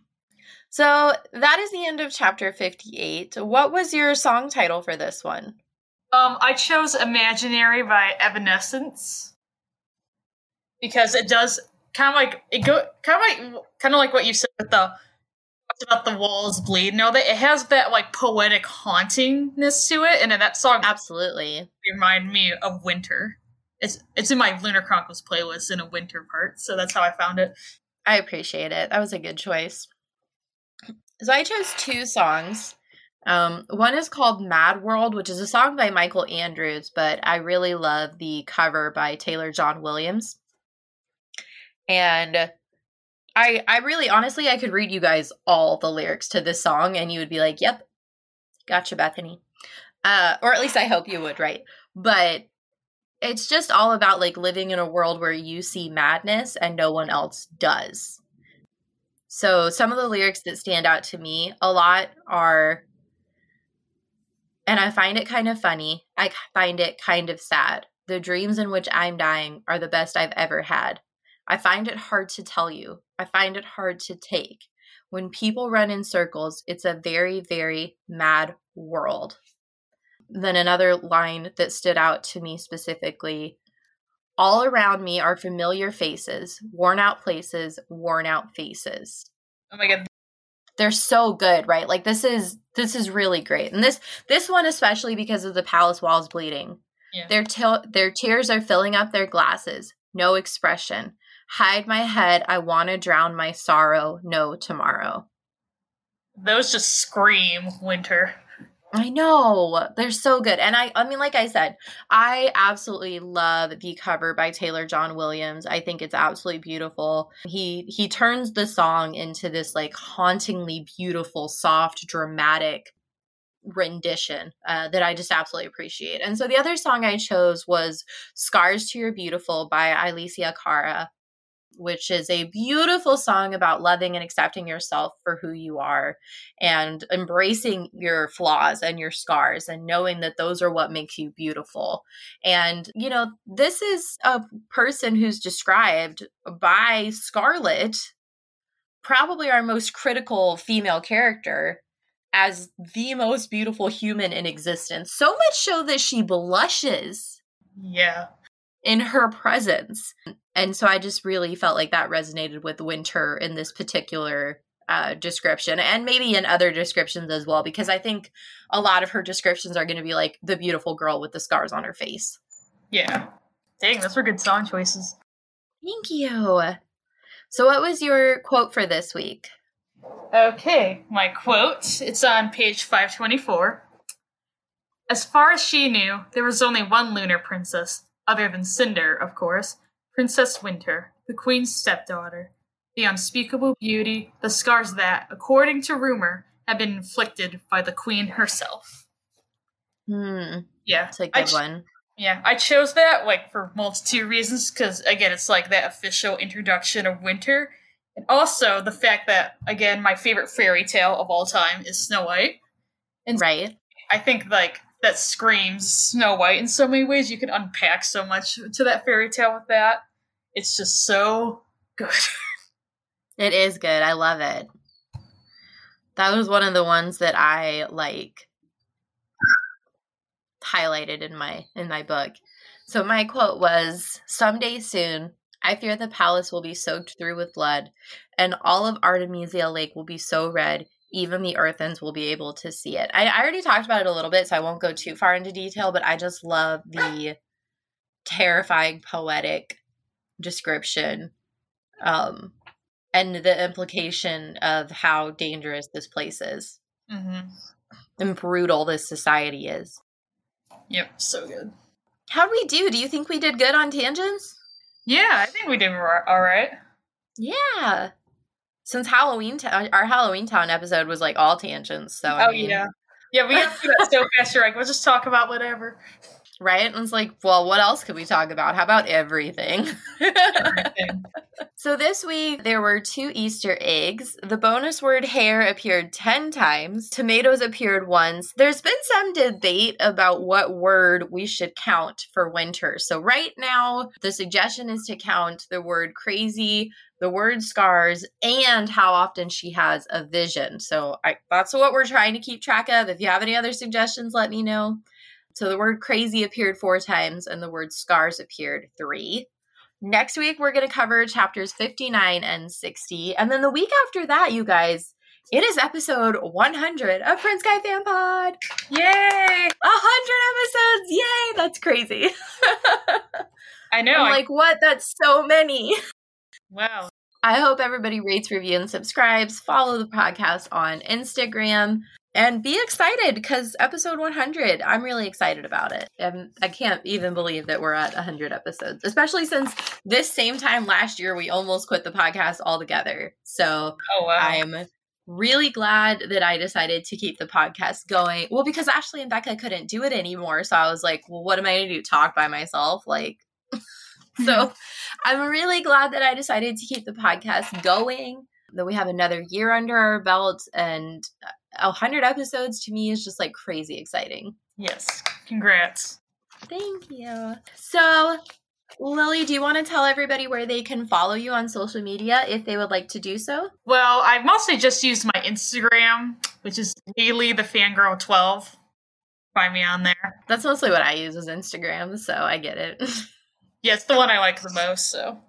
So that is the end of chapter fifty-eight. What was your song title for this one? Um, I chose Imaginary by Evanescence because it does kind of like it go kind of like kind of like what you said with the about the walls bleed. No, that it has that like poetic hauntingness to it, and then that song absolutely remind me of Winter. It's it's in my Lunar Chronicles playlist in a Winter part, so that's how I found it. I appreciate it. That was a good choice. So I chose two songs. Um, one is called Mad World, which is a song by Michael Andrews, but I really love the cover by Taylor John Williams. And I I really, honestly, I could read you guys all the lyrics to this song and you would be like, yep, gotcha, Bethany. Uh, or at least I hope you would, right? But it's just all about like living in a world where you see madness and no one else does. So some of the lyrics that stand out to me a lot are, and I find it kind of funny, I find it kind of sad. The dreams in which I'm dying are the best I've ever had. I find it hard to tell you. I find it hard to take. When people run in circles, it's a very, very mad world. Then another line that stood out to me specifically, all around me are familiar faces, worn out places, worn out faces. Oh my God. They're so good, right? Like this is, this is really great. And this, this one, especially because of the palace walls bleeding. Yeah. Their, te- their tears are filling up their glasses. No expression. Hide my head. I want to drown my sorrow. No tomorrow. Those just scream Winter. I know. They're so good. And I I mean, like I said, I absolutely love the cover by Taylor John Williams. I think it's absolutely beautiful. He he turns the song into this like hauntingly beautiful, soft, dramatic rendition uh, that I just absolutely appreciate. And so the other song I chose was Scars to Your Beautiful by Alicia Cara. which is a beautiful song about loving and accepting yourself for who you are and embracing your flaws and your scars and knowing that those are what makes you beautiful. And, you know, this is a person who's described by Scarlet, probably our most critical female character, as the most beautiful human in existence. So much so that she blushes. Yeah. In her presence. And so I just really felt like that resonated with Winter in this particular uh, description, and maybe in other descriptions as well, because I think a lot of her descriptions are going to be like the beautiful girl with the scars on her face. Yeah. Dang, those were good song choices. Thank you. So what was your quote for this week? Okay, my quote. It's on page five twenty-four. As far as she knew, there was only one lunar princess, other than Cinder, of course, Princess Winter, the queen's stepdaughter. The unspeakable beauty, the scars that, according to rumor, had been inflicted by the queen herself. Hmm. Yeah. That's a good ch- one. Yeah, I chose that, like, for multitude reasons, because, again, it's, like, that official introduction of Winter. And also the fact that, again, my favorite fairy tale of all time is Snow White. And right. I think, like, that screams Snow White in so many ways. You can unpack so much to that fairy tale with that. It's just so good. It is good. I love it. That was one of the ones that I, like, highlighted in my in my book. So my quote was, someday soon, I fear the palace will be soaked through with blood, and all of Artemisia Lake will be so red, even the earthens will be able to see it. I, I already talked about it a little bit, so I won't go too far into detail, but I just love the terrifying poetic description um, and the implication of how dangerous this place is, mm-hmm. and brutal this society is. Yep, so good. How'd we do? Do you think we did good on tangents? Yeah, I think we did all right. Yeah. Since Halloween, our Halloweentown episode was like all tangents. So I oh mean. yeah, yeah, we got to do that so fast. You're like, we'll just talk about whatever, right? And it's like, well, what else could we talk about? How about everything? everything. So this week there were two Easter eggs. The bonus word "hair" appeared ten times. Tomatoes appeared once. There's been some debate about what word we should count for Winter. So right now, the suggestion is to count the word "crazy," the word "scars," and how often she has a vision. So I, that's what we're trying to keep track of. If you have any other suggestions, let me know. So the word "crazy" appeared four times and the word "scars" appeared three. Next week, we're going to cover chapters fifty-nine and sixty. And then the week after that, you guys, it is episode one hundred of Prince Kai Fan Pod. Yay! one hundred episodes! Yay! That's crazy. I know. I'm like, what? That's so many. Wow. I hope everybody rates, reviews, and subscribes. Follow the podcast on Instagram. And be excited, because episode one hundred, I'm really excited about it. And I can't even believe that we're at one hundred episodes, especially since this same time last year, we almost quit the podcast altogether. So oh, wow. I'm really glad that I decided to keep the podcast going. Well, because Ashley and Becca couldn't do it anymore. So I was like, well, what am I going to do? Talk by myself? Like... So I'm really glad that I decided to keep the podcast going, that we have another year under our belt, and one hundred episodes to me is just like crazy exciting. Yes. Congrats. Thank you. So Lily, do you want to tell everybody where they can follow you on social media if they would like to do so? Well, I mostly just used my Instagram, which is Lily the Fangirl twelve. Find me on there. That's mostly what I use is Instagram, so I get it. Yeah, it's the one I like the most, so.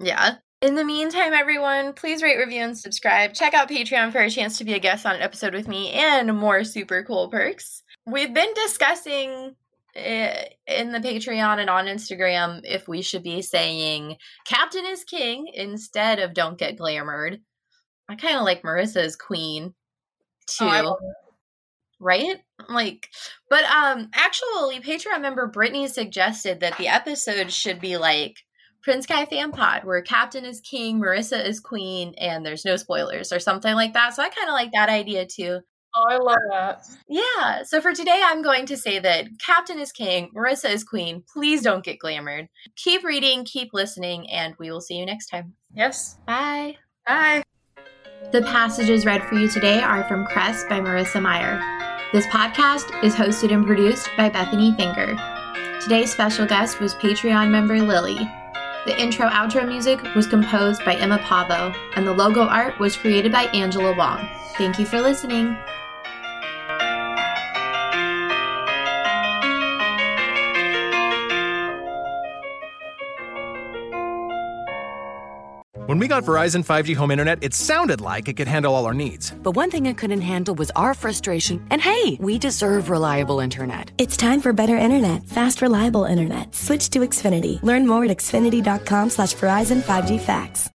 Yeah. In the meantime, everyone, please rate, review, and subscribe. Check out Patreon for a chance to be a guest on an episode with me and more super cool perks. We've been discussing in the Patreon and on Instagram if we should be saying Captain is King instead of Don't Get Glamored. I kind of like Marissa's Queen, too. Oh, I love it. Right? Like, but um, actually, Patreon member Brittany suggested that the episode should be like Prince Kai Fan Pod, where Captain is King, Marissa is Queen, and there's no spoilers or something like that. So I kind of like that idea too. Oh, I love that. Yeah. So for today, I'm going to say that Captain is king, Marissa is queen. Please don't get glamored. Keep reading, keep listening, and we will see you next time. Yes. Bye. Bye. The passages read for you today are from Cress by Marissa Meyer. This podcast is hosted and produced by Bethany Finger. Today's special guest was Patreon member Lily. The intro-outro music was composed by Emma Pavo, and the logo art was created by Angela Wong. Thank you for listening. When we got Verizon five G home internet, it sounded like it could handle all our needs. But one thing it couldn't handle was our frustration. And hey, we deserve reliable internet. It's time for better internet. Fast, reliable internet. Switch to Xfinity. Learn more at Xfinity dot com slash Verizon five G facts.